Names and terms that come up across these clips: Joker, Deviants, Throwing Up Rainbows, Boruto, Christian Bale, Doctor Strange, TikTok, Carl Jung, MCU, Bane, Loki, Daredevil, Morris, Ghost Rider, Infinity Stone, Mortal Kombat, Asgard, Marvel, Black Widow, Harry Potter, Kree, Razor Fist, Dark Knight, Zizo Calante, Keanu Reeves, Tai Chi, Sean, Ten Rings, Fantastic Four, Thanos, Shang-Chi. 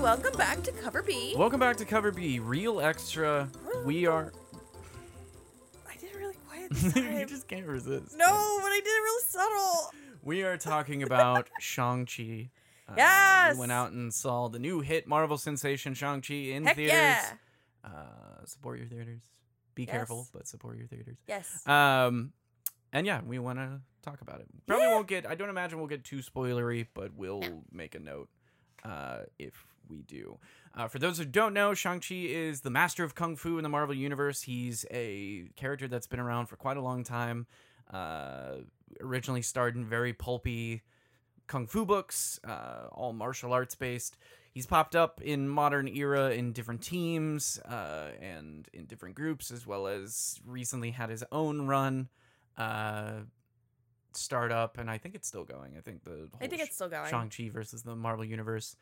Welcome back to Cover B. Welcome back to Cover B. Real extra. We are... I did it really quiet this time. You just can't resist. No, but I did it real subtle. We are talking about Shang-Chi. Yes! We went out and saw the new hit Marvel sensation Shang-Chi in theaters. Yeah. Support your theaters. Be careful, but support your theaters. Yes. And yeah, we want to talk about it. Probably won't get... I don't imagine we'll get too spoilery, but we'll make a note if... we do. For those who don't know, Shang-Chi is the master of Kung Fu in the Marvel Universe. He's a character that's been around for quite a long time. Originally starred in very pulpy Kung Fu books, all martial arts based. He's popped up in modern era in different teams and in different groups, as well as recently had his own run start up. And I think it's still going. I think it's still going. Shang-Chi versus the Marvel Universe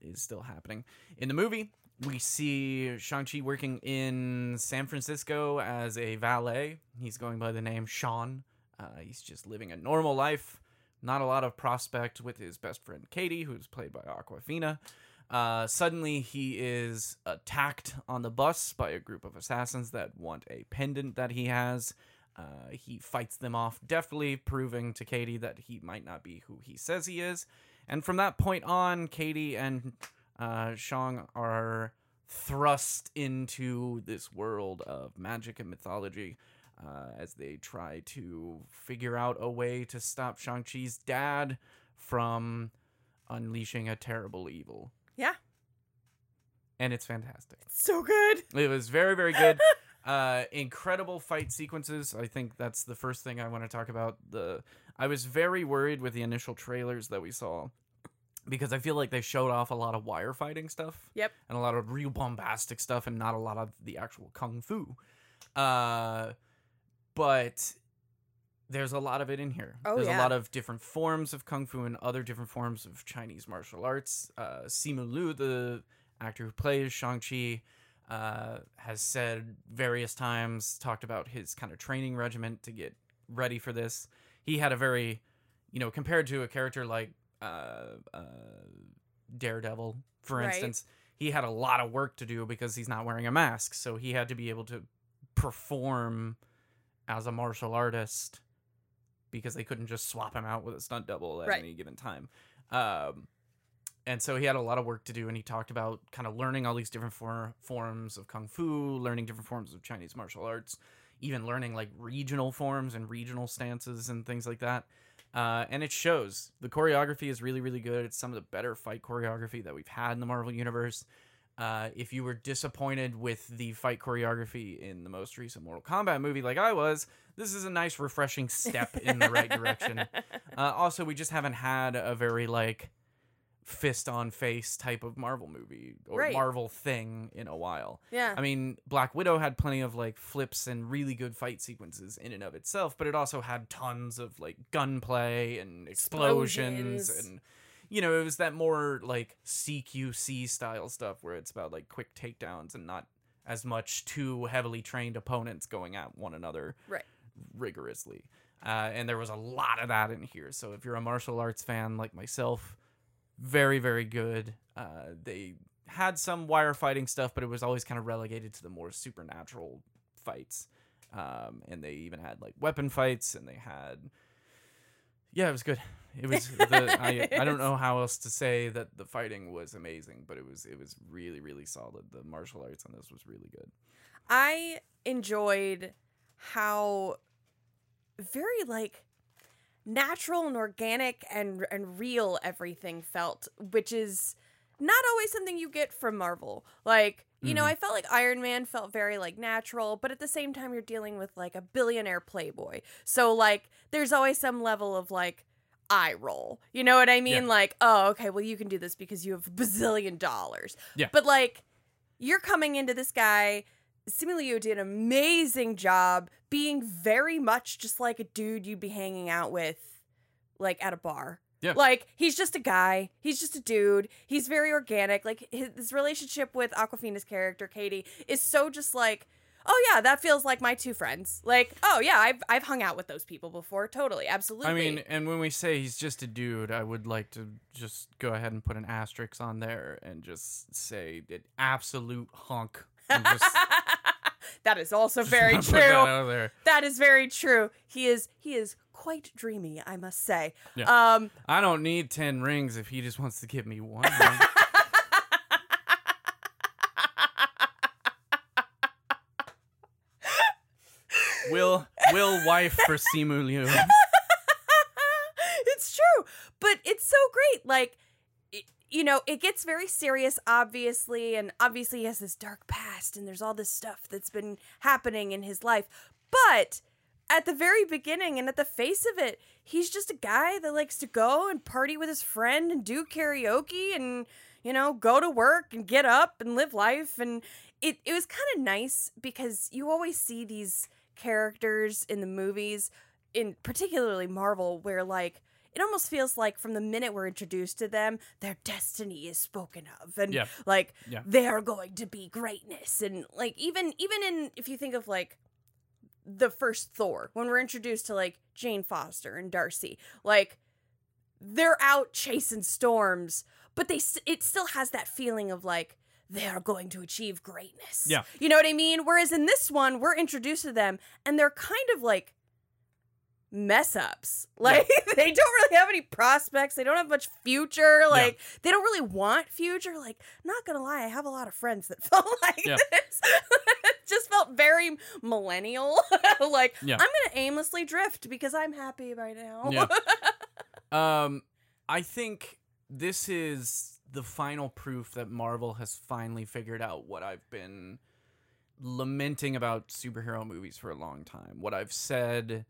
is still happening. In the movie, we see Shang-Chi working in San Francisco as a valet. He's going by the name Sean. He's just living a normal life. Not a lot of prospect with his best friend Katie, who's played by Awkwafina. Suddenly, he is attacked on the bus by a group of assassins that want a pendant that he has. He fights them off deftly, proving to Katie that he might not be who he says he is. And from that point on, Katie and Shang are thrust into this world of magic and mythology as they try to figure out a way to stop Shang-Chi's dad from unleashing a terrible evil. Yeah. And it's fantastic. It's so good. It was very, very good. Incredible fight sequences. I think that's the first thing I want to talk about. I was very worried with the initial trailers that we saw because I feel like they showed off a lot of wire fighting stuff. Yep. And a lot of real bombastic stuff and not a lot of the actual Kung Fu. But there's a lot of it in here. There's a lot of different forms of Kung Fu and other different forms of Chinese martial arts. Simu Liu, the actor who plays Shang-Chi, has said various times, talked about his kind of training regimen to get ready for this. He had a very, compared to a character like Daredevil, for instance, he had a lot of work to do because he's not wearing a mask. So he had to be able to perform as a martial artist because they couldn't just swap him out with a stunt double at any given time. And so he had a lot of work to do, and he talked about kind of learning all these different forms of Kung Fu, learning different forms of Chinese martial arts, even learning like regional forms and regional stances and things like that. And it shows. The choreography is really, really good. It's some of the better fight choreography that we've had in the Marvel Universe. If you were disappointed with the fight choreography in the most recent Mortal Kombat movie like I was, this is a nice, refreshing step in the right direction. Also, we just haven't had a very fist on face type of Marvel movie or Marvel thing in a while. Yeah. I mean, Black Widow had plenty of flips and really good fight sequences in and of itself, but it also had tons of gunplay and explosions. And it was that more CQC style stuff where it's about quick takedowns and not as much two heavily trained opponents going at one another rigorously. And there was a lot of that in here. So if you're a martial arts fan like myself, very, very good. They had some wire fighting stuff, but it was always kind of relegated to the more supernatural fights. And they even had weapon fights, and they had... Yeah, it was good. It was. I don't know how else to say that the fighting was amazing, but it was really, really solid. The martial arts on this was really good. I enjoyed how very natural and organic and real everything felt, which is not always something you get from Marvel. I felt like Iron Man felt very natural, but at the same time you're dealing with a billionaire playboy. So there's always some level of eye roll. You know what I mean? Yeah. Oh, okay, well you can do this because you have a bazillion dollars. Yeah. But you're coming into this guy. Simu Liu did an amazing job being very much just like a dude you'd be hanging out with like at a bar. Yeah. Like, he's just a guy. He's just a dude. He's very organic. Like, his relationship with Awkwafina's character, Katie, is so just like, oh, yeah, that feels like my two friends. Like, oh, yeah, I've hung out with those people before. Totally. Absolutely. I mean, and when we say he's just a dude, I would like to just go ahead and put an asterisk on there and just say an absolute hunk. That is also very true. That is very true. He is quite dreamy, I must say. Yeah. I don't need 10 rings if he just wants to give me one ring. Will wife for Simu Liu. It's true, but it's so great. Like, it gets very serious, obviously, and obviously he has this dark past, and there's all this stuff that's been happening in his life. But at the very beginning and at the face of it, he's just a guy that likes to go and party with his friend and do karaoke and, go to work and get up and live life. And it was kind of nice because you always see these characters in the movies, in particularly Marvel, where like it almost feels like from the minute we're introduced to them, their destiny is spoken of, and they are going to be greatness. And like even in, if you think of like the first Thor, when we're introduced to like Jane Foster and Darcy, like they're out chasing storms, but it still has that feeling of like, they are going to achieve greatness. Yeah. You know what I mean? Whereas in this one, we're introduced to them, and they're kind of like mess ups. Like, they don't really have any prospects. They don't have much future. Like, they don't really want future. Like, not gonna lie, I have a lot of friends that felt like this. It just felt very millennial. Like, I'm gonna aimlessly drift because I'm happy right now. Yeah. I think this is the final proof that Marvel has finally figured out what I've been lamenting about superhero movies for a long time. What I've said,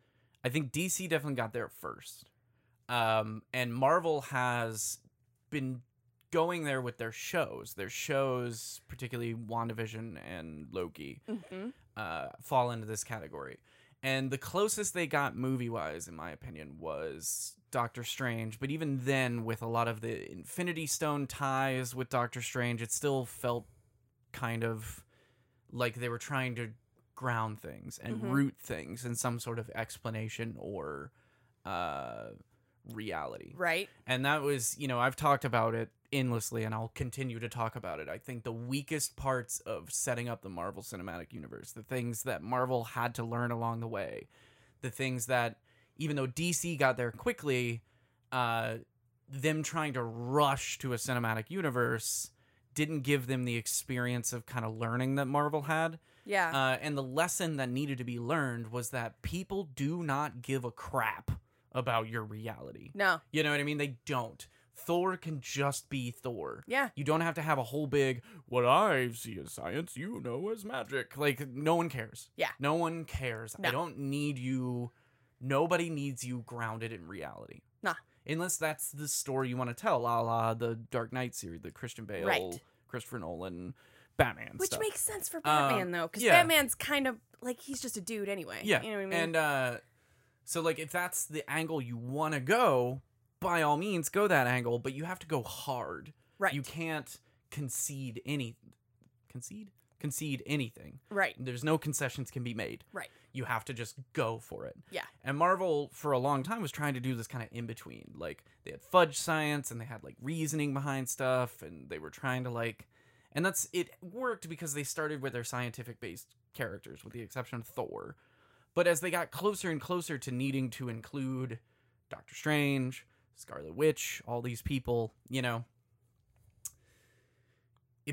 I think DC definitely got there first. And Marvel has been going there with their shows. Their shows, particularly WandaVision and Loki, fall into this category. And the closest they got movie-wise, in my opinion, was Doctor Strange. But even then, with a lot of the Infinity Stone ties with Doctor Strange, it still felt kind of like they were trying to ground things and root things in some sort of explanation or reality. Right. And that was, I've talked about it endlessly, and I'll continue to talk about it. I think the weakest parts of setting up the Marvel Cinematic Universe, the things that Marvel had to learn along the way, the things that, even though DC got there quickly, them trying to rush to a cinematic universe didn't give them the experience of kind of learning that Marvel had. Yeah. And the lesson that needed to be learned was that people do not give a crap about your reality. No. You know what I mean? They don't. Thor can just be Thor. Yeah. You don't have to have a whole big, what I see as science, you know as magic. Like, no one cares. Yeah. No one cares. No. I don't need you. Nobody needs you grounded in reality. Nah. Unless that's the story you want to tell, a la the Dark Knight series, the Christian Bale, Christopher Nolan, Batman stuff. Which makes sense for Batman, though, because Batman's kind of, like, he's just a dude anyway. Yeah. You know what I mean? And so, like, if that's the angle you want to go, by all means, go that angle, but you have to go hard. Right. You can't concede any... Concede anything. Right. There's no concessions can be made. Right. You have to just go for it. Yeah. And Marvel, for a long time, was trying to do this kind of in-between. Like, they had fudge science, and they had, like, reasoning behind stuff, and they were trying to, like... And that's... It worked because they started with their scientific-based characters, with the exception of Thor. But as they got closer and closer to needing to include Doctor Strange, Scarlet Witch, all these people, it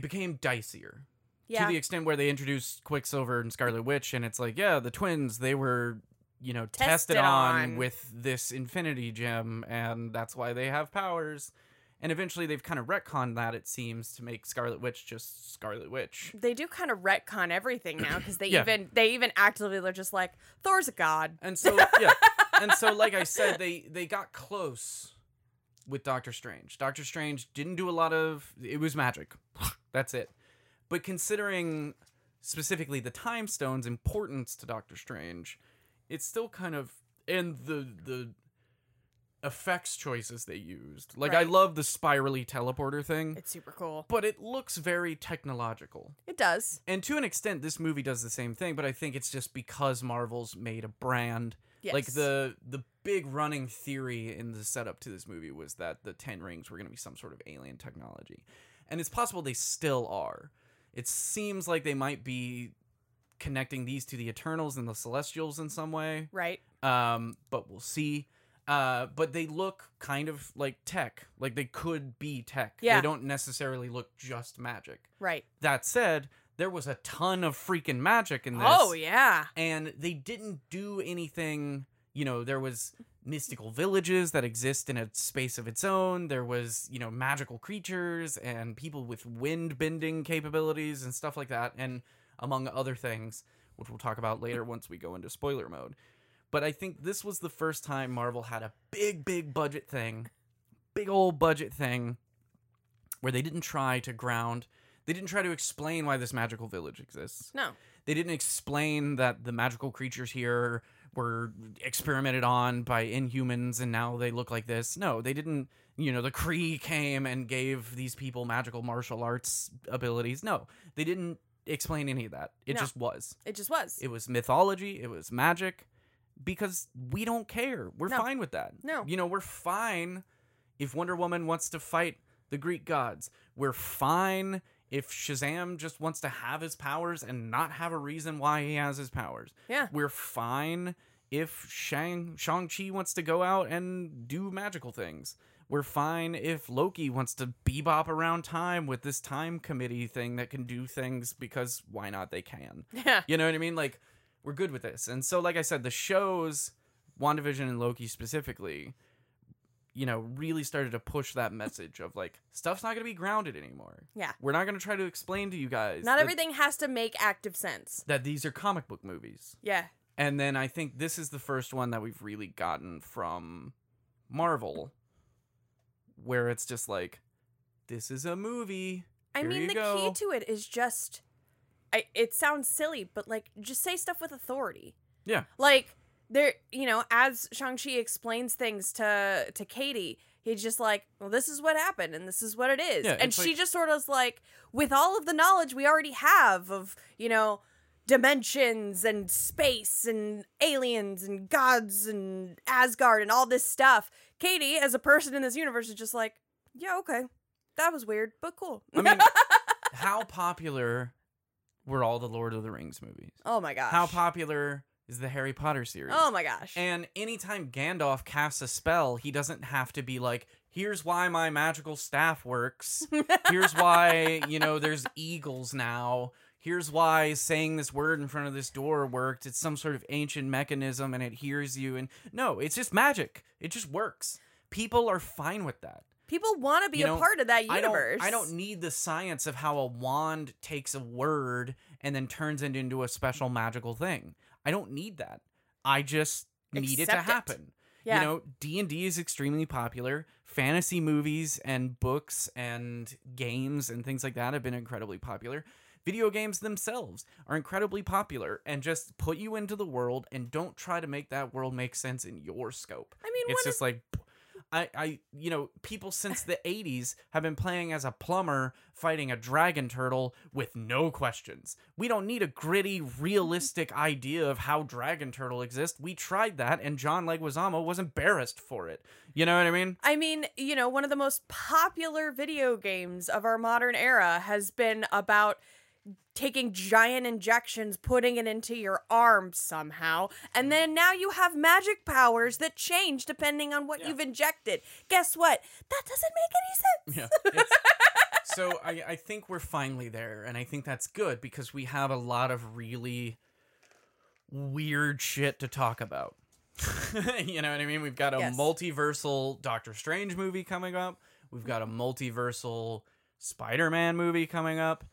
became dicier. Yeah. To the extent where they introduced Quicksilver and Scarlet Witch, and it's like, the twins, they were, tested on with this Infinity Gem, and that's why they have powers. And eventually they've kind of retconned that, it seems, to make Scarlet Witch just Scarlet Witch. They do kind of retcon everything now, because they even actively, they're just like, Thor's a god. And so, and so, like I said, they got close with Doctor Strange. Doctor Strange didn't do a lot of... It was magic. That's it. But considering specifically the Time Stone's importance to Doctor Strange, it's still kind of... And the effects choices they used. Like, right. I love the spirally teleporter thing. It's super cool. But it looks very technological. It does. And to an extent, this movie does the same thing, but I think it's just because Marvel's made a brand. Yes. Like, the big running theory in the setup to this movie was that the Ten Rings were going to be some sort of alien technology. And it's possible they still are. It seems like they might be connecting these to the Eternals and the Celestials in some way. Right. But we'll see. But they look kind of like tech. Like, they could be tech. Yeah. They don't necessarily look just magic. Right. That said, there was a ton of freaking magic in this. Oh, yeah. And they didn't do anything, you know, there was mystical villages that exist in a space of its own. There was, you know, magical creatures and people with wind bending capabilities and stuff like that. And among other things, which we'll talk about later once we go into spoiler mode. But I think this was the first time Marvel had a big budget thing, big old budget thing, where they didn't try to ground. They didn't try to explain why this magical village exists. No. They didn't explain that the magical creatures here were experimented on by Inhumans and now they look like this. No, they didn't. You know, the Kree came and gave these people magical martial arts abilities. No, they didn't explain any of that. It just was. It was mythology. It was magic. Because we don't care. We're fine with that. No. You know, we're fine if Wonder Woman wants to fight the Greek gods. We're fine if Shazam just wants to have his powers and not have a reason why he has his powers. Yeah. We're fine if Shang-Chi wants to go out and do magical things. We're fine if Loki wants to bebop around time with this time committee thing that can do things because why not? They can. Yeah. You know what I mean? Like, we're good with this. And so, like I said, the shows, WandaVision and Loki specifically, you know, really started to push that message of, like, stuff's not going to be grounded anymore. Yeah. We're not going to try to explain to you guys. Not everything has to make active sense. That these are comic book movies. Yeah. And then I think this is the first one that we've really gotten from Marvel, where it's just like, this is a movie. Here you go. Key to it is just... It sounds silly, but, like, just say stuff with authority. Yeah. Like, there, you know, as Shang-Chi explains things to Katie, he's just like, well, this is what happened, and this is what it is. Yeah, and she just sort of is like, with all of the knowledge we already have of, you know, dimensions and space and aliens and gods and Asgard and all this stuff, Katie, as a person in this universe, is just like, yeah, okay, that was weird, but cool. I mean, how popular... were all the Lord of the Rings movies. Oh, my gosh. How popular is the Harry Potter series? Oh, my gosh. And anytime Gandalf casts a spell, he doesn't have to be like, here's why my magical staff works. Here's why, you know, there's eagles now. Here's why saying this word in front of this door worked. It's some sort of ancient mechanism and it hears you. And no, it's just magic. It just works. People are fine with that. People want to be a part of that universe. I don't need the science of how a wand takes a word and then turns it into a special magical thing. I don't need that. I just need it to happen. Yeah. You know, D&D is extremely popular. Fantasy movies and books and games and things like that have been incredibly popular. Video games themselves are incredibly popular and just put you into the world and don't try to make that world make sense in your scope. I mean, it's just like... you know, people since the 80s have been playing as a plumber fighting a dragon turtle with no questions. We don't need a gritty, realistic idea of how dragon turtle exists. We tried that, and John Leguizamo was embarrassed for it. You know what I mean? I mean, you know, one of the most popular video games of our modern era has been about... taking giant injections, putting it into your arm somehow, and then now you have magic powers that change depending on what you've injected. Guess what? That doesn't make any sense. Yeah, so I think we're finally there, and I think that's good because we have a lot of really weird shit to talk about. You know what I mean? We've got a multiversal Doctor Strange movie coming up. We've got a multiversal Spider-Man movie coming up.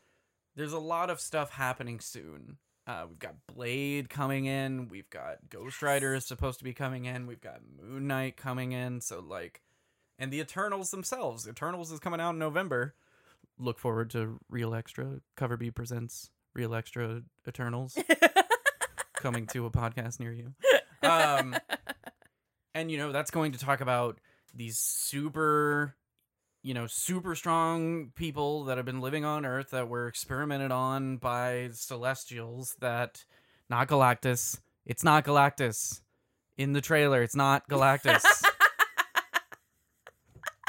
There's a lot of stuff happening soon. We've got Blade coming in. We've got Ghost Rider is supposed to be coming in. We've got Moon Knight coming in. So, like, and the Eternals themselves. Eternals is coming out in November. Look forward to Real Extra. Cover B presents Real Extra Eternals coming to a podcast near you. And, you know, that's going to talk about these super, you know, super strong people that have been living on Earth that were experimented on by Celestials that... Not Galactus. It's not Galactus. In the trailer, it's not Galactus.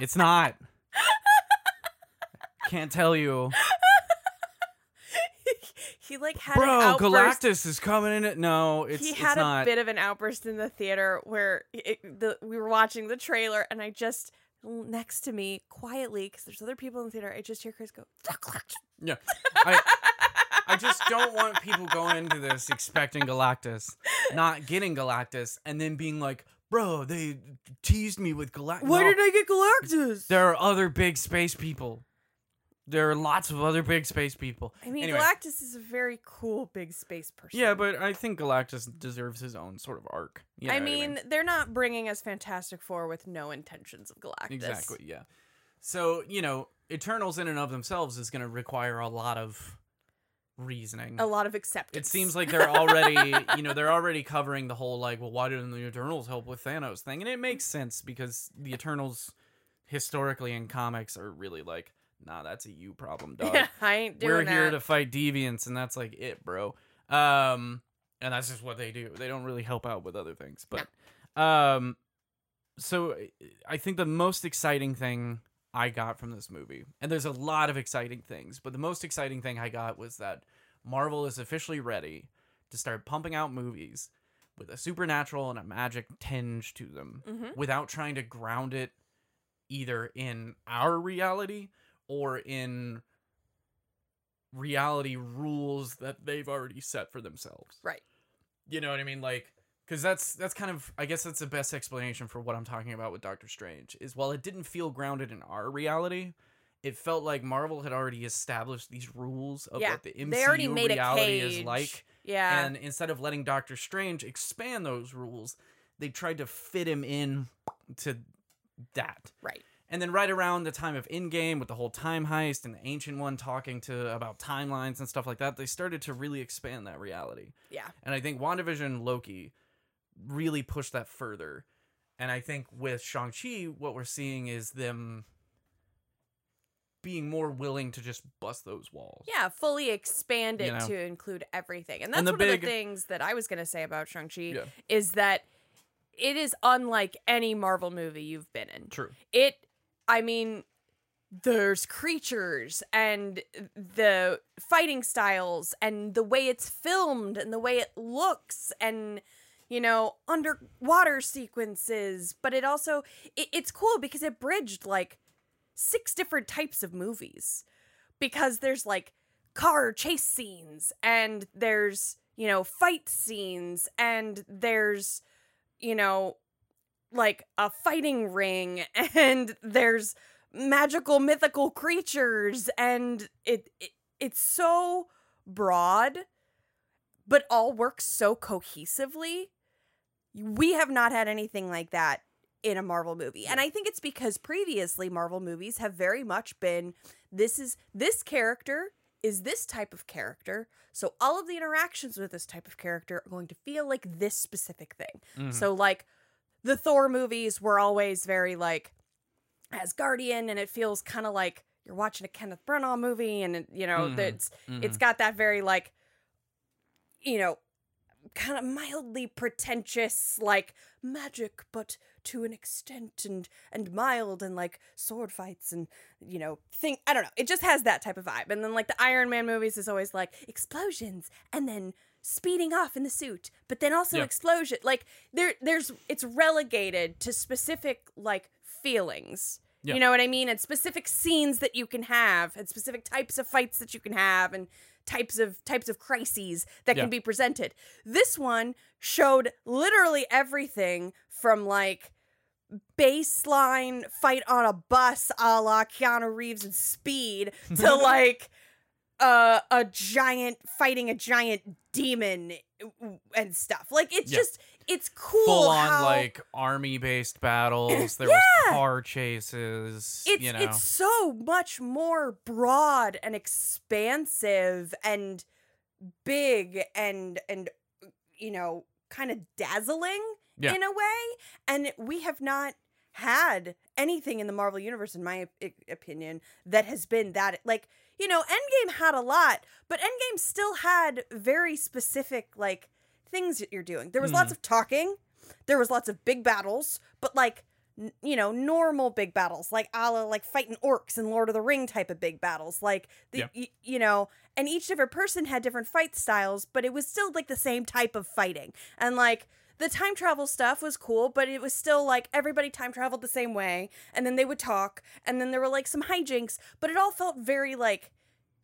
It's not. Can't tell you. He like had an outburst. Galactus is coming in it. No, it's not. He had a bit of an outburst in the theater where we were watching the trailer, and I just next to me quietly, because there's other people in the theater, I just hear Chris go. Yeah. I just don't want people going into this expecting Galactus, not getting Galactus, and then being like, bro, they teased me with Galactus. Why did I get Galactus? There are other big space people. There are lots of other big space people. I mean, anyway. Galactus is a very cool big space person. Yeah, but I think Galactus deserves his own sort of arc. You know I mean, they're not bringing us Fantastic Four with no intentions of Galactus. Exactly, yeah. So, you know, Eternals in and of themselves is going to require a lot of... reasoning. A lot of acceptance. It seems like they're already, you know, they're already covering the whole, like, well, why didn't the Eternals help with Thanos thing? And it makes sense because the Eternals historically in comics are really like, nah, that's a you problem, dog. Yeah, I ain't doing that. We're here to fight deviants, and that's like it, bro. And that's just what they do. They don't really help out with other things. But, so I think the most exciting thing I got from this movie, and there's a lot of exciting things, but the most exciting thing I got was that Marvel is officially ready to start pumping out movies with a supernatural and a magic tinge to them, without trying to ground it either in our reality or in reality rules that they've already set for themselves. Right. You know what I mean? Like, because that's kind of, I guess that's the best explanation for what I'm talking about with Doctor Strange, is while it didn't feel grounded in our reality, it felt like Marvel had already established these rules of what the MCU reality is like. Yeah. And instead of letting Doctor Strange expand those rules, they tried to fit him in to that. Right. And then right around the time of Endgame, with the whole time heist and the Ancient One talking about timelines and stuff like that, they started to really expand that reality. Yeah. And I think WandaVision, Loki... really push that further. And I think with Shang-Chi, what we're seeing is them being more willing to just bust those walls. Yeah, fully expand it to include everything. And that's one of the things that I was going to say about Shang-Chi is that it is unlike any Marvel movie you've been in. True. There's creatures and the fighting styles and the way it's filmed and the way it looks and... you know, underwater sequences, but it also, it's cool because it bridged, like, 6 different types of movies, because there's, like, car chase scenes, and there's, you know, fight scenes, and there's, you know, like, a fighting ring, and there's magical, mythical creatures, and it's so broad, but all works so cohesively. We have not had anything like that in a Marvel movie. And I think it's because previously Marvel movies have very much been, this character is this type of character, so all of the interactions with this type of character are going to feel like this specific thing. Mm-hmm. So, like, the Thor movies were always very, like, Asgardian, and it feels kind of like you're watching a Kenneth Branagh movie, and, you know, it's got that very, like, you know, kind of mildly pretentious, like, magic, but to an extent, and mild, and, like, sword fights, and, you know, thing. I don't know. It just has that type of vibe. And then, like, the Iron Man movies is always, like, explosions, and then speeding off in the suit, but then also explosion. Like, it's relegated to specific, like, feelings. Yeah. You know what I mean? And specific scenes that you can have, and specific types of fights that you can have, and types of crises that can be presented. This one showed literally everything from, like, baseline fight on a bus a la Keanu Reeves and Speed to, like, a giant fighting a giant demon and stuff. Like, it's just... it's cool. Full on like army-based battles. There was car chases. It's, you know, it's so much more broad and expansive and big and you know, kind of dazzling in a way. And we have not had anything in the Marvel Universe, in my opinion, that has been that, like, you know, Endgame had a lot, but Endgame still had very specific, like, things that you're doing. There was lots of talking. There was lots of big battles, but, like, you know, normal big battles, like a la, like, fighting orcs and Lord of the Ring type of big battles, like, the you know, and each different person had different fight styles, but it was still, like, the same type of fighting. And, like, the time travel stuff was cool, but it was still, like, everybody time traveled the same way, and then they would talk, and then there were, like, some hijinks, but it all felt very, like,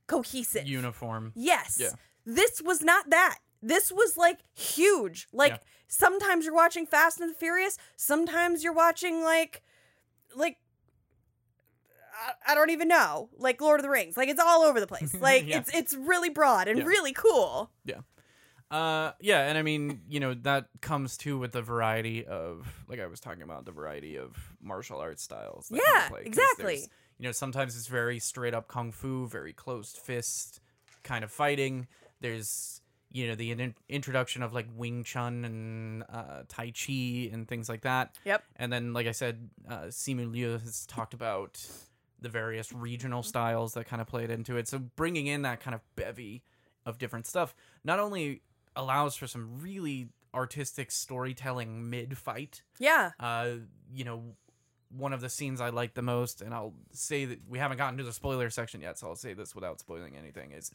cohesive. Uniform. Yes. Yeah. This was not that. This was, like, huge. Like, sometimes you're watching Fast and the Furious. Sometimes you're watching, like, I don't even know. Like, Lord of the Rings. Like, it's all over the place. Like, it's really broad and really cool. Yeah. Yeah, and I mean, you know, that comes, too, with the variety of, like I was talking about, the variety of martial arts styles. That you play, exactly. You know, sometimes it's very straight-up Kung Fu, very closed-fist kind of fighting. There's... you know, the introduction of, like, Wing Chun and Tai Chi and things like that. Yep. And then, like I said, Simu Liu has talked about the various regional styles that kind of played into it. So bringing in that kind of bevy of different stuff not only allows for some really artistic storytelling mid-fight. Yeah. You know, one of the scenes I like the most, and I'll say that we haven't gotten to the spoiler section yet, so I'll say this without spoiling anything, is...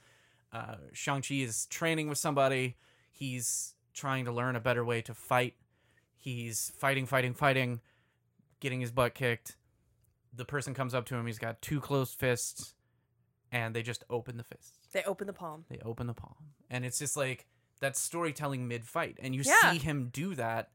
Shang-Chi is training with somebody. He's trying to learn a better way to fight. He's fighting, getting his butt kicked. The person comes up to him. He's got two closed fists, and they just open the fists. They open the palm. And it's just like, that's storytelling mid-fight. And you see him do that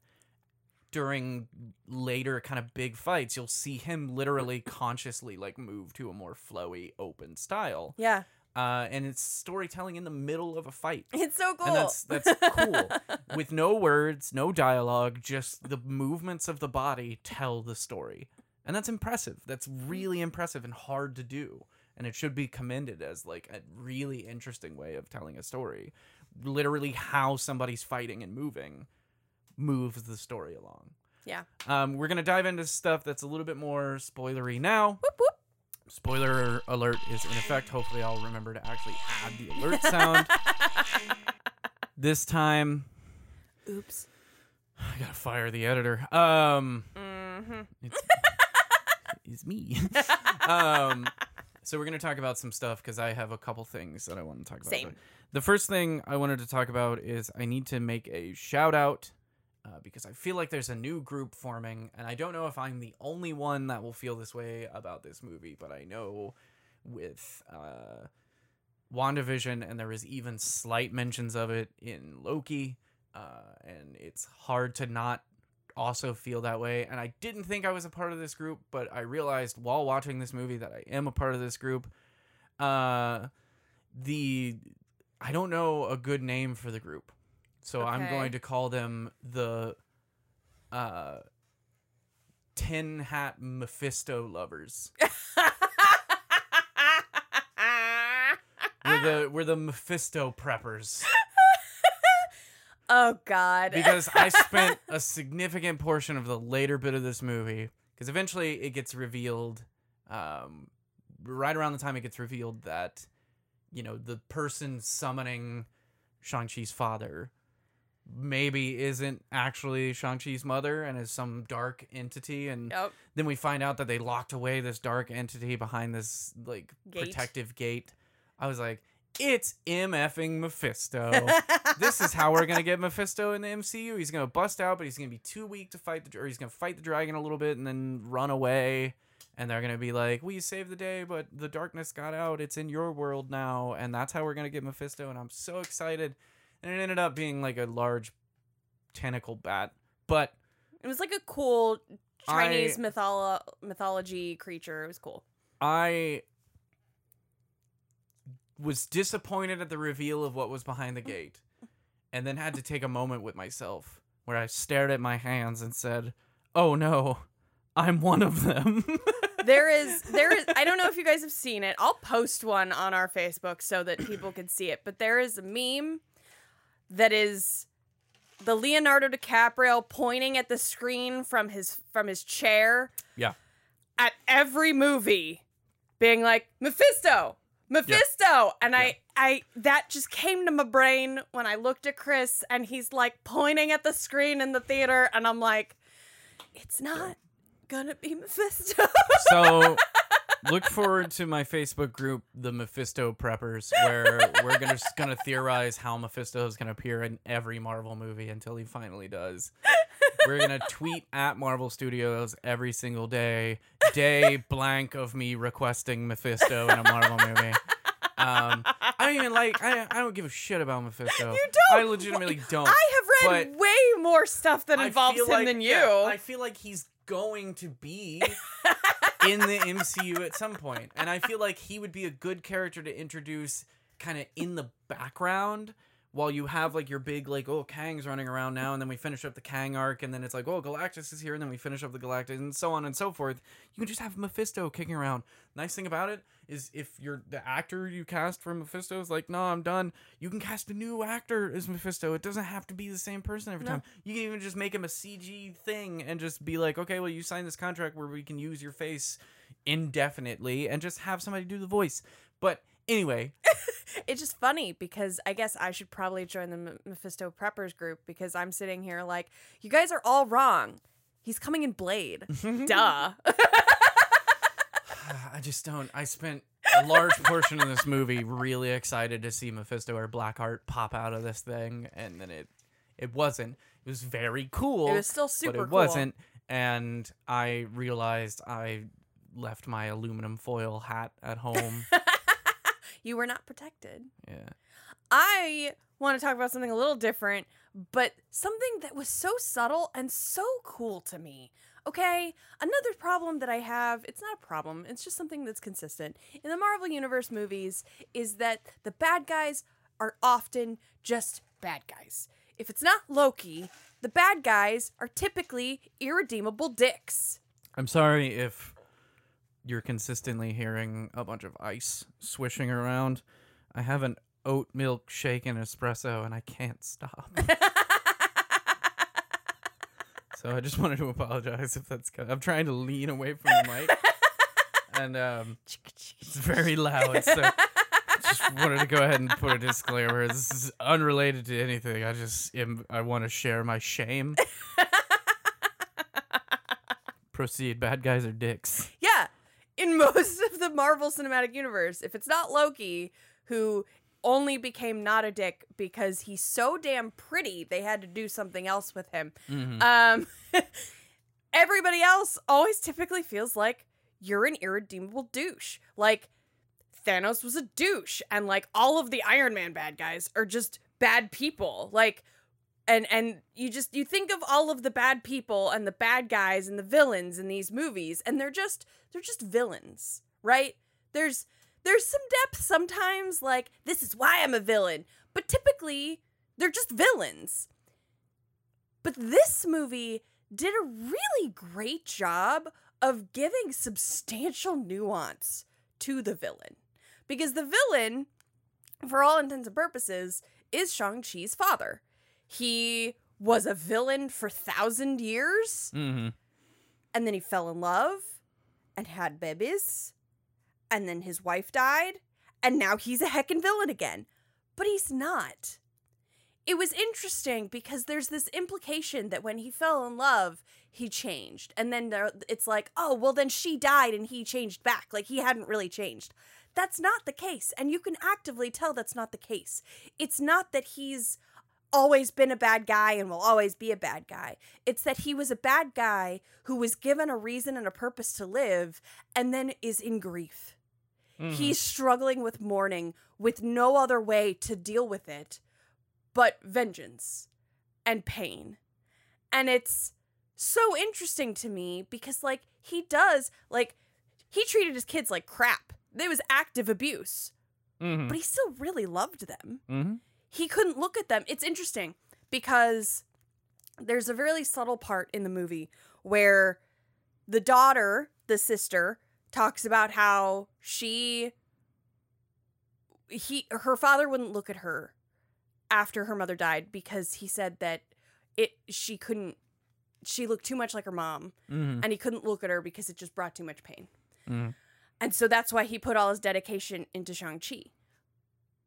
during later kind of big fights. You'll see him literally consciously, like, move to a more flowy, open style. Yeah. And it's storytelling in the middle of a fight. It's so cool. And that's cool. With no words, no dialogue, just the movements of the body tell the story. And that's impressive. That's really impressive and hard to do. And it should be commended as, like, a really interesting way of telling a story. Literally how somebody's fighting and moving moves the story along. Yeah. We're going to dive into stuff that's a little bit more spoilery now. Whoop, whoop. Spoiler alert is in effect. Hopefully I'll remember to actually add the alert sound. This time. Oops. I gotta fire the editor. It's me. So we're gonna talk about some stuff because I have a couple things that I want to talk about. Same. The first thing I wanted to talk about is I need to make a shout out. Because I feel like there's a new group forming, and I don't know if I'm the only one that will feel this way about this movie, but I know with WandaVision, and there was even slight mentions of it in Loki, and it's hard to not also feel that way. And I didn't think I was a part of this group, but I realized while watching this movie that I am a part of this group. I don't know a good name for the group. So okay. I'm going to call them the Tin Hat Mephisto Lovers. We're the Mephisto Preppers. Oh, God. Because I spent a significant portion of the later bit of this movie, because eventually it gets revealed, right around the time it gets revealed that, you know, the person summoning Shang-Chi's father... maybe isn't actually Shang-Chi's mother and is some dark entity. And then we find out that they locked away this dark entity behind this, like, protective gate. I was like, it's MFing Mephisto. This is how we're going to get Mephisto in the MCU. He's going to bust out, but he's going to be too weak to fight or he's going to fight the dragon a little bit and then run away. And they're going to be like, we saved the day, but the darkness got out. It's in your world now. And that's how we're going to get Mephisto. And I'm so excited. And it ended up being like a large tentacle bat, but it was like a cool Chinese mythology creature. It was cool. I was disappointed at the reveal of what was behind the gate, and then had to take a moment with myself where I stared at my hands and said, "Oh no, I'm one of them." There is. I don't know if you guys have seen it. I'll post one on our Facebook so that people can see it. But there is a meme. That is the Leonardo DiCaprio pointing at the screen from his chair. Yeah. At every movie, being like, Mephisto! Mephisto! Yeah. And I that just came to my brain when I looked at Chris, and he's like pointing at the screen in the theater, and I'm like, it's not gonna be Mephisto. So look forward to my Facebook group, the Mephisto Preppers, where we're gonna theorize how Mephisto is gonna appear in every Marvel movie until he finally does. We're gonna tweet at Marvel Studios every single day blank of me requesting Mephisto in a Marvel movie. I don't give a shit about Mephisto. You don't. I legitimately don't. I have read way more stuff that involves him than you. Yeah, I feel like he's going to be in the MCU at some point. And I feel like he would be a good character to introduce kind of in the background while you have like your big, like, oh, Kang's running around now. And then we finish up the Kang arc. And then it's like, oh, Galactus is here. And then we finish up the Galactus and so on and so forth. You can just have Mephisto kicking around. Nice thing about it is if you're the actor you cast for Mephisto is like, no, I'm done. You can cast a new actor as Mephisto. It doesn't have to be the same person every time. You can even just make him a CG thing and just be like, okay, well, you signed this contract where we can use your face indefinitely and just have somebody do the voice. But anyway. It's just funny because I guess I should probably join the Mephisto Preppers group because I'm sitting here like, you guys are all wrong. He's coming in Blade. Duh. I spent a large portion of this movie really excited to see Mephisto or Blackheart pop out of this thing. And then it wasn't. It was very cool. It was still super cool. But it wasn't. And I realized I left my aluminum foil hat at home. You were not protected. Yeah. I want to talk about something a little different, but something that was so subtle and so cool to me. Okay, another problem that I have, it's not a problem, it's just something that's consistent. In the Marvel Universe movies is that the bad guys are often just bad guys. If it's not Loki, the bad guys are typically irredeemable dicks. I'm sorry if you're consistently hearing a bunch of ice swishing around. I have an oat milk shake and espresso, and I can't stop. So I just wanted to apologize if that's good. I'm trying to lean away from the mic, and it's very loud, so I just wanted to go ahead and put a disclaimer. This is unrelated to anything. I want to share my shame. Proceed. Bad guys are dicks. Yeah. In most of the Marvel Cinematic Universe, if it's not Loki, who only became not a dick because he's so damn pretty, they had to do something else with him. Mm-hmm. Everybody else always typically feels like you're an irredeemable douche. Like, Thanos was a douche, and, like, all of the Iron Man bad guys are just bad people. Like, and you think of all of the bad people and the bad guys and the villains in these movies, and they're just villains, right? There's some depth sometimes, like, this is why I'm a villain, but typically they're just villains. But this movie did a really great job of giving substantial nuance to the villain, because the villain, for all intents and purposes, is Shang-Chi's father. He was a villain for 1,000 years, mm-hmm. and then he fell in love and had babies, and then his wife died, and now he's a heckin' villain again. But he's not. It was interesting because there's this implication that when he fell in love, he changed. And then it's like, oh, well, then she died and he changed back. Like, he hadn't really changed. That's not the case. And you can actively tell that's not the case. It's not that he's always been a bad guy and will always be a bad guy. It's that he was a bad guy who was given a reason and a purpose to live and then is in grief. Mm-hmm. He's struggling with mourning with no other way to deal with it but vengeance and pain. And it's so interesting to me because, like, he treated his kids like crap. There was active abuse, mm-hmm. but he still really loved them. Mm-hmm. He couldn't look at them. It's interesting because there's a really subtle part in the movie where the daughter, the sister, talks about how her father wouldn't look at her after her mother died because he said that she looked too much like her mom, and he couldn't look at her because it just brought too much pain. And so that's why he put all his dedication into Shang-Chi.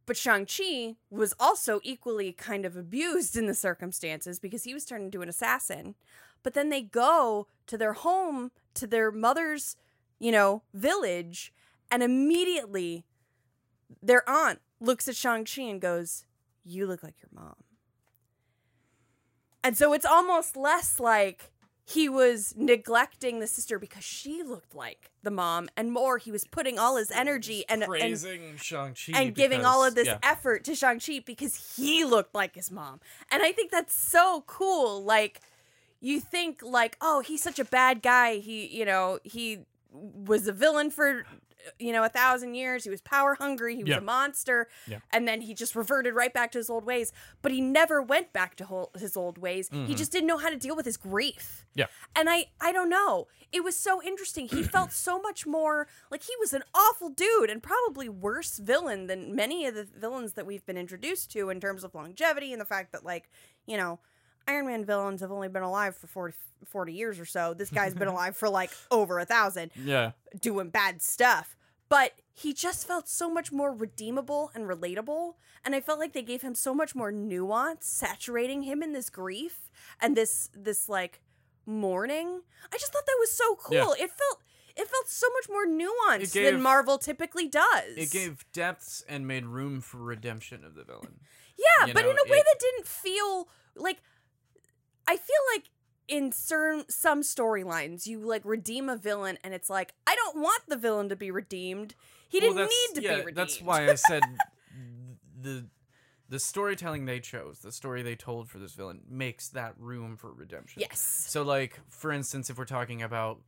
But Shang-Chi was also equally kind of abused in the circumstances because he was turned into an assassin. But then they go to their home, to their mother's, village, and immediately their aunt looks at Shang-Chi and goes, "You look like your mom." And so it's almost less like he was neglecting the sister because she looked like the mom, and more he was putting all his energy and praising Shang-Chi and giving all of this effort to Shang-Chi because he looked like his mom. And I think that's so cool. Like, you think like, oh, he's such a bad guy. He was a villain for 1,000 years. He was power hungry. He was a monster. And then he just reverted right back to his old ways. But he never went back to his old ways. He just didn't know how to deal with his grief. And I don't know. It was so interesting. He felt so much more like he was an awful dude and probably worse villain than many of the villains that we've been introduced to in terms of longevity and the fact that, like, Iron Man villains have only been alive for 40 years or so. This guy's been alive for like over 1,000. Doing bad stuff. But he just felt so much more redeemable and relatable. And I felt like they gave him so much more nuance, saturating him in this grief and this like mourning. I just thought that was so cool. It felt so much more nuanced than Marvel typically does. It gave depths and made room for redemption of the villain. But in a way that didn't feel like... I feel like in some storylines, you like redeem a villain, and it's like, I don't want the villain to be redeemed. He didn't need to be redeemed. That's why I said the storytelling they chose, the story they told for this villain, makes that room for redemption. Yes. So, like, for instance, if we're talking about,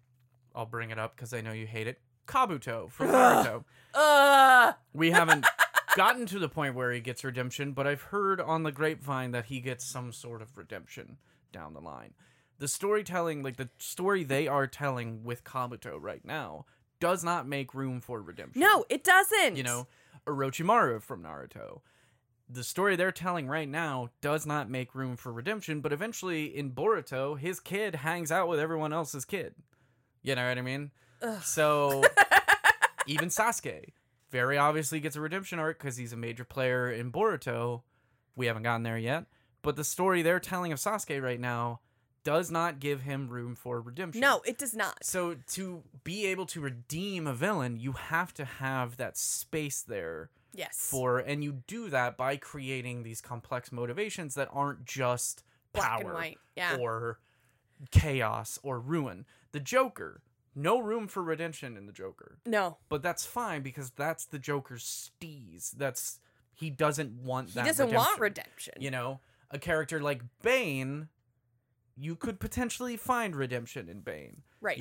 I'll bring it up because I know you hate it, Kabuto from Naruto. We haven't gotten to the point where he gets redemption, but I've heard on the grapevine that he gets some sort of redemption down the line. The storytelling, like the story they are telling with Kabuto right now, does not make room for redemption. No, it doesn't. Orochimaru from Naruto. The story they're telling right now does not make room for redemption, but eventually in Boruto, his kid hangs out with everyone else's kid. You know what I mean? Ugh. So even Sasuke very obviously gets a redemption arc because he's a major player in Boruto. We haven't gotten there yet. But the story they're telling of Sasuke right now does not give him room for redemption. No, it does not. So to be able to redeem a villain, you have to have that space there. Yes. And you do that by creating these complex motivations that aren't just black and white. Yeah. Or chaos or ruin. The Joker, no room for redemption in the Joker. No. But that's fine because that's the Joker's steez. He doesn't want that. He doesn't want redemption. A character like Bane, you could potentially find redemption in Bane. Right.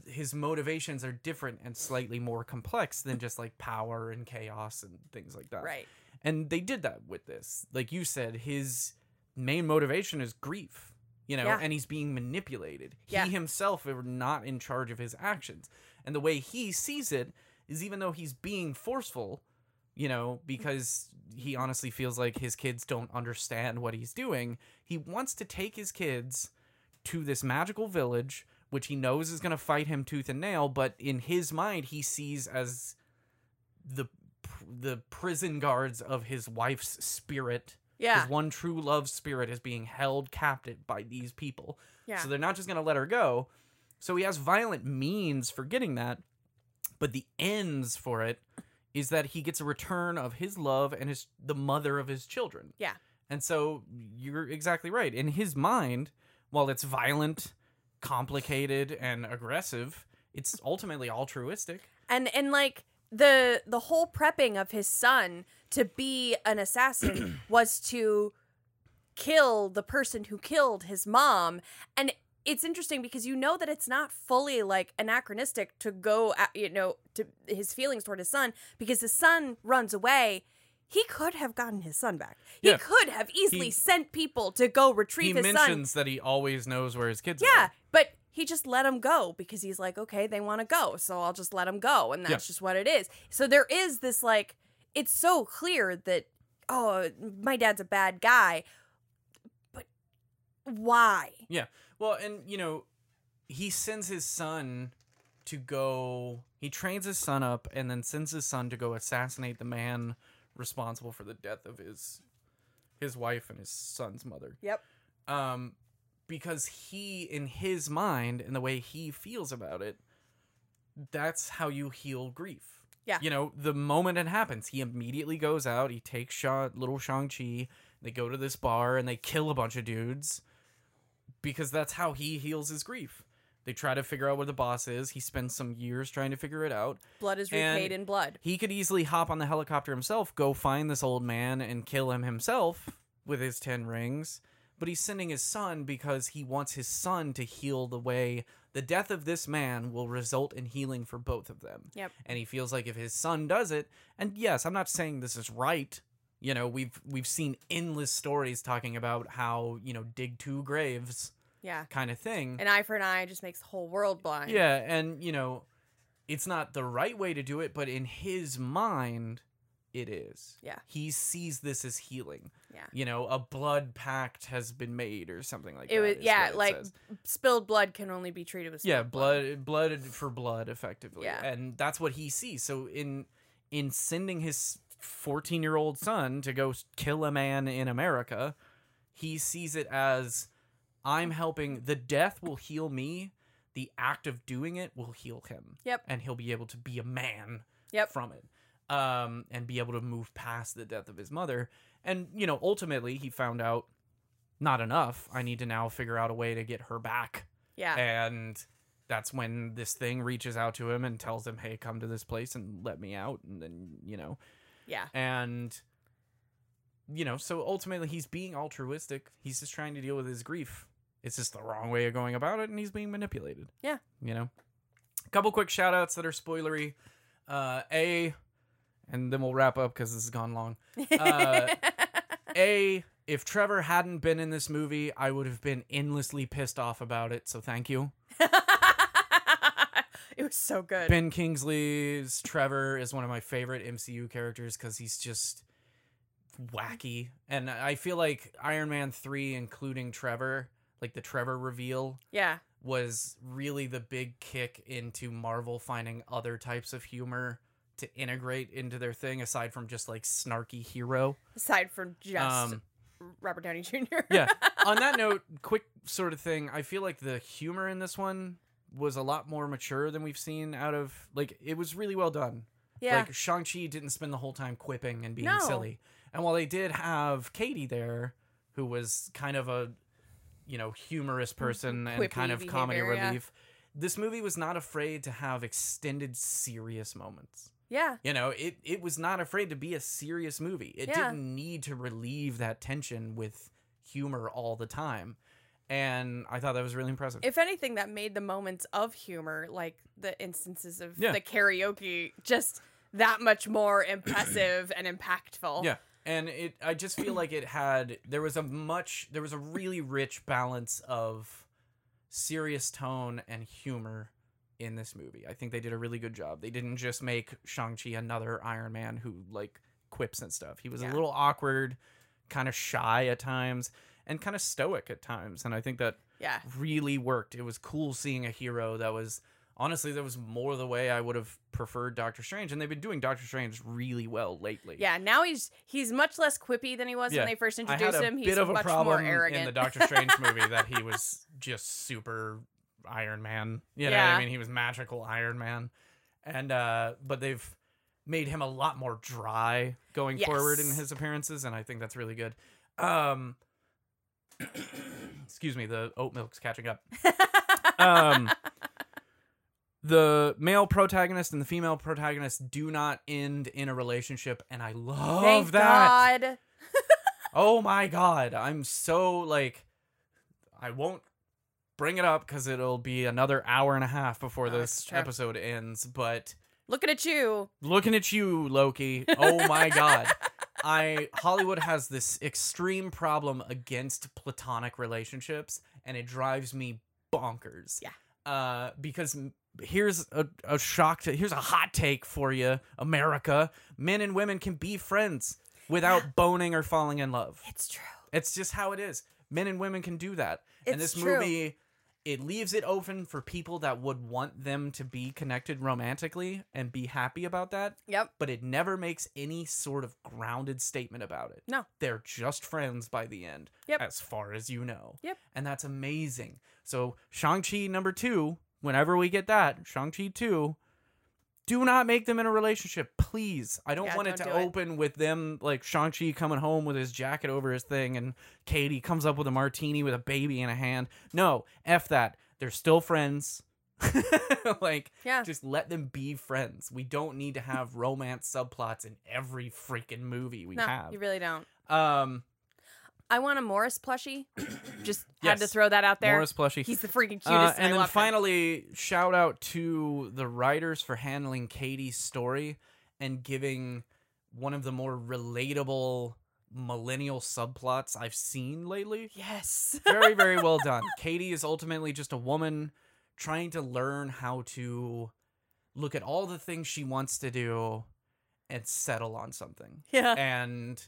His motivations are different and slightly more complex than just like power and chaos and things like that. Right. And they did that with this. Like you said, his main motivation is grief, and he's being manipulated. He himself is not in charge of his actions. And the way he sees it is, even though he's being forceful, because he honestly feels like his kids don't understand what he's doing. He wants to take his kids to this magical village, which he knows is going to fight him tooth and nail. But in his mind, he sees as the prison guards of his wife's spirit. Yeah. His one true love spirit is being held captive by these people. Yeah. So they're not just going to let her go. So he has violent means for getting that. But the ends for it is that he gets a return of his love and the mother of his children. Yeah. And so you're exactly right. In his mind, while it's violent, complicated, and aggressive, it's ultimately altruistic. And like the whole prepping of his son to be an assassin was to kill the person who killed his mom. And it's interesting because that it's not fully like anachronistic to go at, to his feelings toward his son, because his son runs away. He could have gotten his son back. He could have easily sent people to go retrieve his son. He mentions that he always knows where his kids are. Yeah, but he just let him go because he's like, okay, they want to go, so I'll just let him go. And that's just what it is. So there is this like, it's so clear that, oh, my dad's a bad guy. why? Yeah. Well, and, you know, he sends his son to go... He trains his son up and then sends his son to go assassinate the man responsible for the death of his wife and his son's mother. Yep. Because he, in his mind, and the way he feels about it, that's how you heal grief. Yeah. You know, the moment it happens, he immediately goes out, he takes little Shang-Chi, they go to this bar, and they kill a bunch of dudes, because that's how he heals his grief. They try to figure out where the boss is. He spends some years trying to figure it out. Blood is repaid in blood. He could easily hop on the helicopter himself, go find this old man, and kill him himself with his 10 rings. But he's sending his son because he wants his son to heal the way the death of this man will result in healing for both of them. Yep. And he feels like if his son does it, and yes, I'm not saying this is right. You know, we've seen endless stories talking about how, you know, dig 2 graves. Yeah. Kind of thing. An eye for an eye just makes the whole world blind. Yeah, and, you know, it's not the right way to do it, but in his mind, it is. Yeah. He sees this as healing. Yeah. You know, a blood pact has been made or something like that. Yeah, like spilled blood can only be treated with spilled blood. Yeah, blood for blood, effectively. Yeah. And that's what he sees. So in sending his 14-year-old son to go kill a man in America, he sees it as... I'm helping. The death will heal me. The act of doing it will heal him. Yep. And he'll be able to be a man from it. And be able to move past the death of his mother. And, you know, ultimately he found out not enough. I need to now figure out a way to get her back. Yeah. And that's when this thing reaches out to him and tells him, hey, come to this place and let me out. And then, you know. Yeah. And... You know, so ultimately he's being altruistic. He's just trying to deal with his grief. It's just the wrong way of going about it, and he's being manipulated. Yeah. You know? A couple quick shout-outs that are spoilery. And then we'll wrap up because this has gone long. If Trevor hadn't been in this movie, I would have been endlessly pissed off about it, so thank you. It was so good. Ben Kingsley's Trevor is one of my favorite MCU characters because he's just... wacky, and I feel like Iron Man 3, including Trevor, like the Trevor reveal, was really the big kick into Marvel finding other types of humor to integrate into their thing, aside from just like snarky hero, aside from just Robert Downey Jr. Yeah. On that note, quick sort of thing, I feel like the humor in this one was a lot more mature than we've seen out of, like, it was really well done. Yeah. Like, Shang-Chi didn't spend the whole time quipping and being silly. And while they did have Katie there, who was kind of a, you know, humorous person and quippy kind of behavior, comedy relief, this movie was not afraid to have extended serious moments. Yeah. You know, it was not afraid to be a serious movie. It didn't need to relieve that tension with humor all the time. And I thought that was really impressive. If anything, that made the moments of humor, like the instances of the karaoke, just that much more impressive and impactful. Yeah. And I just feel like there was a really rich balance of serious tone and humor in this movie. I think they did a really good job. They didn't just make Shang-Chi another Iron Man who, like, quips and stuff. He was a little awkward, kind of shy at times, and kind of stoic at times. And I think that really worked. It was cool seeing a hero that was... Honestly, that was more the way I would have preferred Doctor Strange, and they've been doing Doctor Strange really well lately. Yeah, now he's much less quippy than he was when they first introduced him. He's much more arrogant. I had a bit of a problem in the Doctor Strange movie that he was just super Iron Man. You know what I mean? He was magical Iron Man. And but they've made him a lot more dry going forward in his appearances, and I think that's really good. Excuse me, the oat milk's catching up. The male protagonist and the female protagonist do not end in a relationship, and I love that. God. Oh my God. I'm so, like, I won't bring it up because it'll be another hour and a half before this episode ends, but... Looking at you, Loki. Oh my God. Hollywood has this extreme problem against platonic relationships, and it drives me bonkers. Yeah. Because... Here's here's a hot take for you, America. Men and women can be friends without boning or falling in love. It's true. It's just how it is. men and women can do that. It's and this true. Movie, it leaves it open for people that would want them to be connected romantically and be happy about that. Yep. But it never makes any sort of grounded statement about it. No. They're just friends by the end. Yep. As far as you know. Yep. And that's amazing. So Shang-Chi number 2, whenever we get that, Shang-Chi 2, do not make them in a relationship, please. I don't want it to open with them, like Shang-Chi coming home with his jacket over his thing and Katie comes up with a martini with a baby in a hand. No, F that. They're still friends. Just let them be friends. We don't need to have romance subplots in every freaking movie we have. No, you really don't. I want a Morris plushie. Just had to throw that out there. Morris plushie. He's the freaking cutest. And then finally, shout out to the writers for handling Katie's story and giving one of the more relatable millennial subplots I've seen lately. Yes. Very, very well done. Katie is ultimately just a woman trying to learn how to look at all the things she wants to do and settle on something. Yeah. And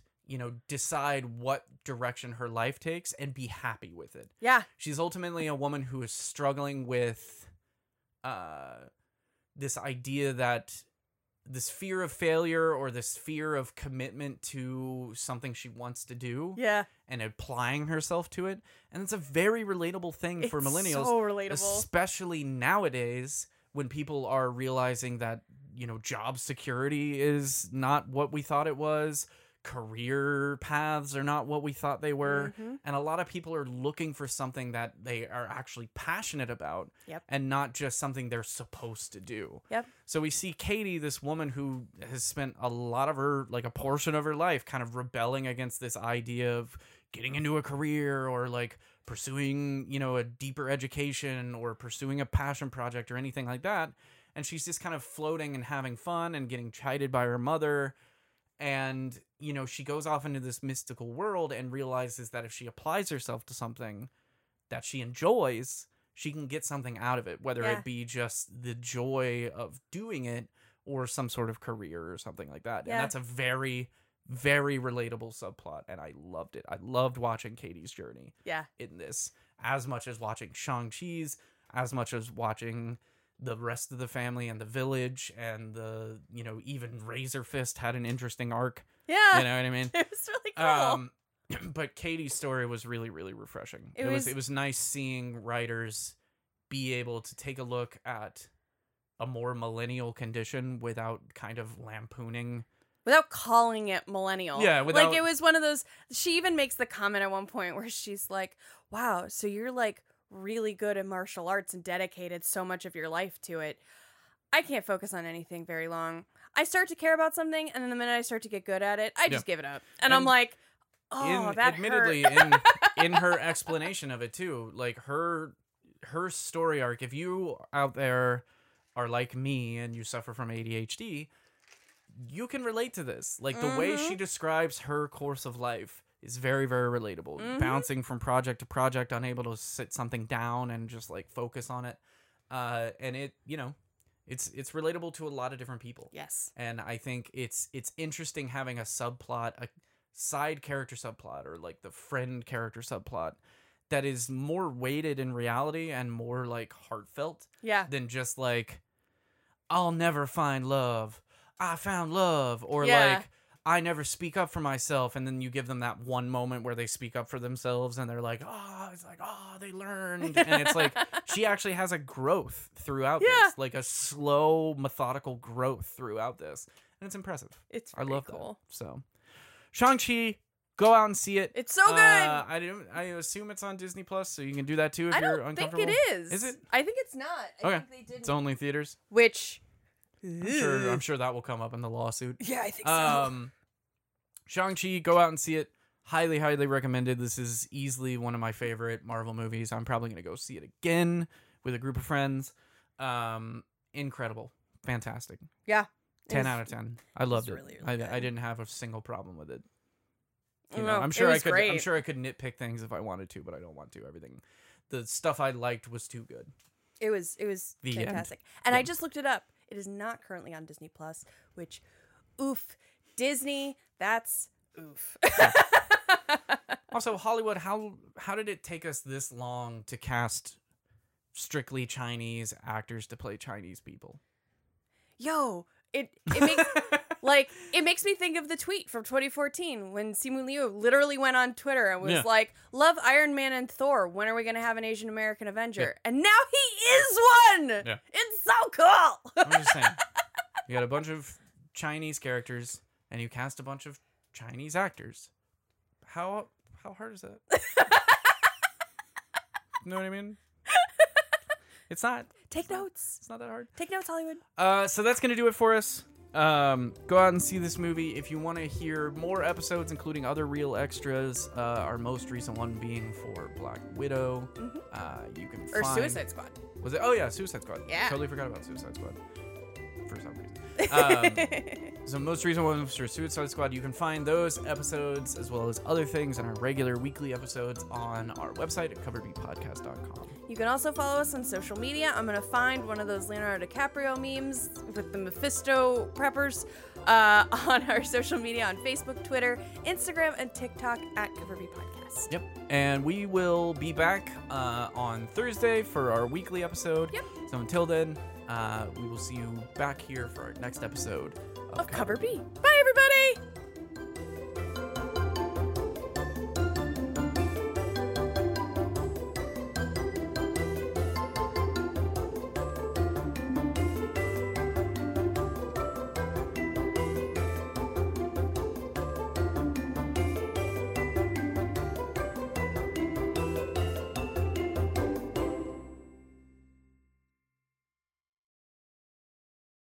decide what direction her life takes and be happy with it. Yeah. She's ultimately a woman who is struggling with this idea that this fear of failure or this fear of commitment to something she wants to do. Yeah. And applying herself to it. And it's a very relatable thing for millennials. So relatable. Especially nowadays when people are realizing that, job security is not what we thought it was. Career paths are not what we thought they were. Mm-hmm. And a lot of people are looking for something that they are actually passionate about and not just something they're supposed to do. Yep. So we see Katie, this woman who has spent a lot of her, like a portion of her life kind of rebelling against this idea of getting into a career or like pursuing, a deeper education or pursuing a passion project or anything like that. And she's just kind of floating and having fun and getting chided by her mother. And, she goes off into this mystical world and realizes that if she applies herself to something that she enjoys, she can get something out of it, whether it be just the joy of doing it or some sort of career or something like that. Yeah. And that's a very, very relatable subplot. And I loved it. I loved watching Katie's journey in this, as much as watching Shang-Chi's, as much as watching the rest of the family and the village and the, even Razor Fist had an interesting arc. Yeah. You know what I mean? It was really cool. But Katie's story was really, really refreshing. It was nice seeing writers be able to take a look at a more millennial condition without kind of lampooning. Without calling it millennial. Yeah. Like it was one of those, she even makes the comment at one point where she's like, wow, so you're like really good at martial arts and dedicated so much of your life to it. I can't focus on anything very long. I start to care about something, and then the minute I start to get good at it, I just give it up. And I'm like, that admittedly, hurt. in her explanation of it too, like her story arc, if you out there are like me and you suffer from ADHD, you can relate to this. Like the way she describes her course of life is very, very relatable. Mm-hmm. Bouncing from project to project, unable to sit something down and just like focus on it. And it, it's relatable to a lot of different people. Yes. And I think it's interesting having a subplot, a side character subplot, or like the friend character subplot that is more weighted in reality and more like heartfelt than just like, I'll never find love. I found love. Or like, I never speak up for myself. And then you give them that one moment where they speak up for themselves and they're like, they learned. And it's like, she actually has a growth throughout this, like a slow, methodical growth throughout this. And it's impressive. I love cool. that. So Shang-Chi, go out and see it. It's so good. I assume it's on Disney Plus, so you can do that too if you're uncomfortable. I don't think it is. Is it? I think it's not. I think they didn't. It's only theaters. Which... I'm sure that will come up in the lawsuit. Yeah, I think so. Shang-Chi, go out and see it. Highly, highly recommended. This is easily one of my favorite Marvel movies. I'm probably going to go see it again with a group of friends. Incredible. Fantastic. Yeah. 10 out of 10. I loved it. Really, really I didn't have a single problem with it. I'm sure I could nitpick things if I wanted to, but I don't want to. Everything. The stuff I liked was too good. It was fantastic. And I just looked it up. It is not currently on Disney Plus, which, oof, Disney, that's oof. Also, Hollywood, how did it take us this long to cast strictly Chinese actors to play Chinese people? Yo, it makes like it makes me think of the tweet from 2014 when Simu Liu literally went on Twitter and was like, "Love Iron Man and Thor. When are we going to have an Asian American Avenger?" Yeah. And now he is one. Yeah. It's so cool. I'm just saying, you got a bunch of Chinese characters and you cast a bunch of Chinese actors. How hard is that? You know what I mean? It's not. Take notes. It's not that hard. Take notes, Hollywood. So that's going to do it for us. Go out and see this movie. If you want to hear more episodes, including other real extras, our most recent one being for Black Widow. Mm-hmm. You can find... Or Suicide Squad. Was it? Oh, yeah, Suicide Squad. Yeah. Totally forgot about Suicide Squad for some reason. So most recent ones for Suicide Squad. You can find those episodes as well as other things and our regular weekly episodes on our website at coveredbepodcast.com. You can also follow us on social media. I'm going to find one of those Leonardo DiCaprio memes with the Mephisto preppers on our social media on Facebook, Twitter, Instagram, and TikTok at coveredbepodcast. Yep. And we will be back on Thursday for our weekly episode. Yep. So until then, we will see you back here for our next episode of Cover B. Bye, everybody!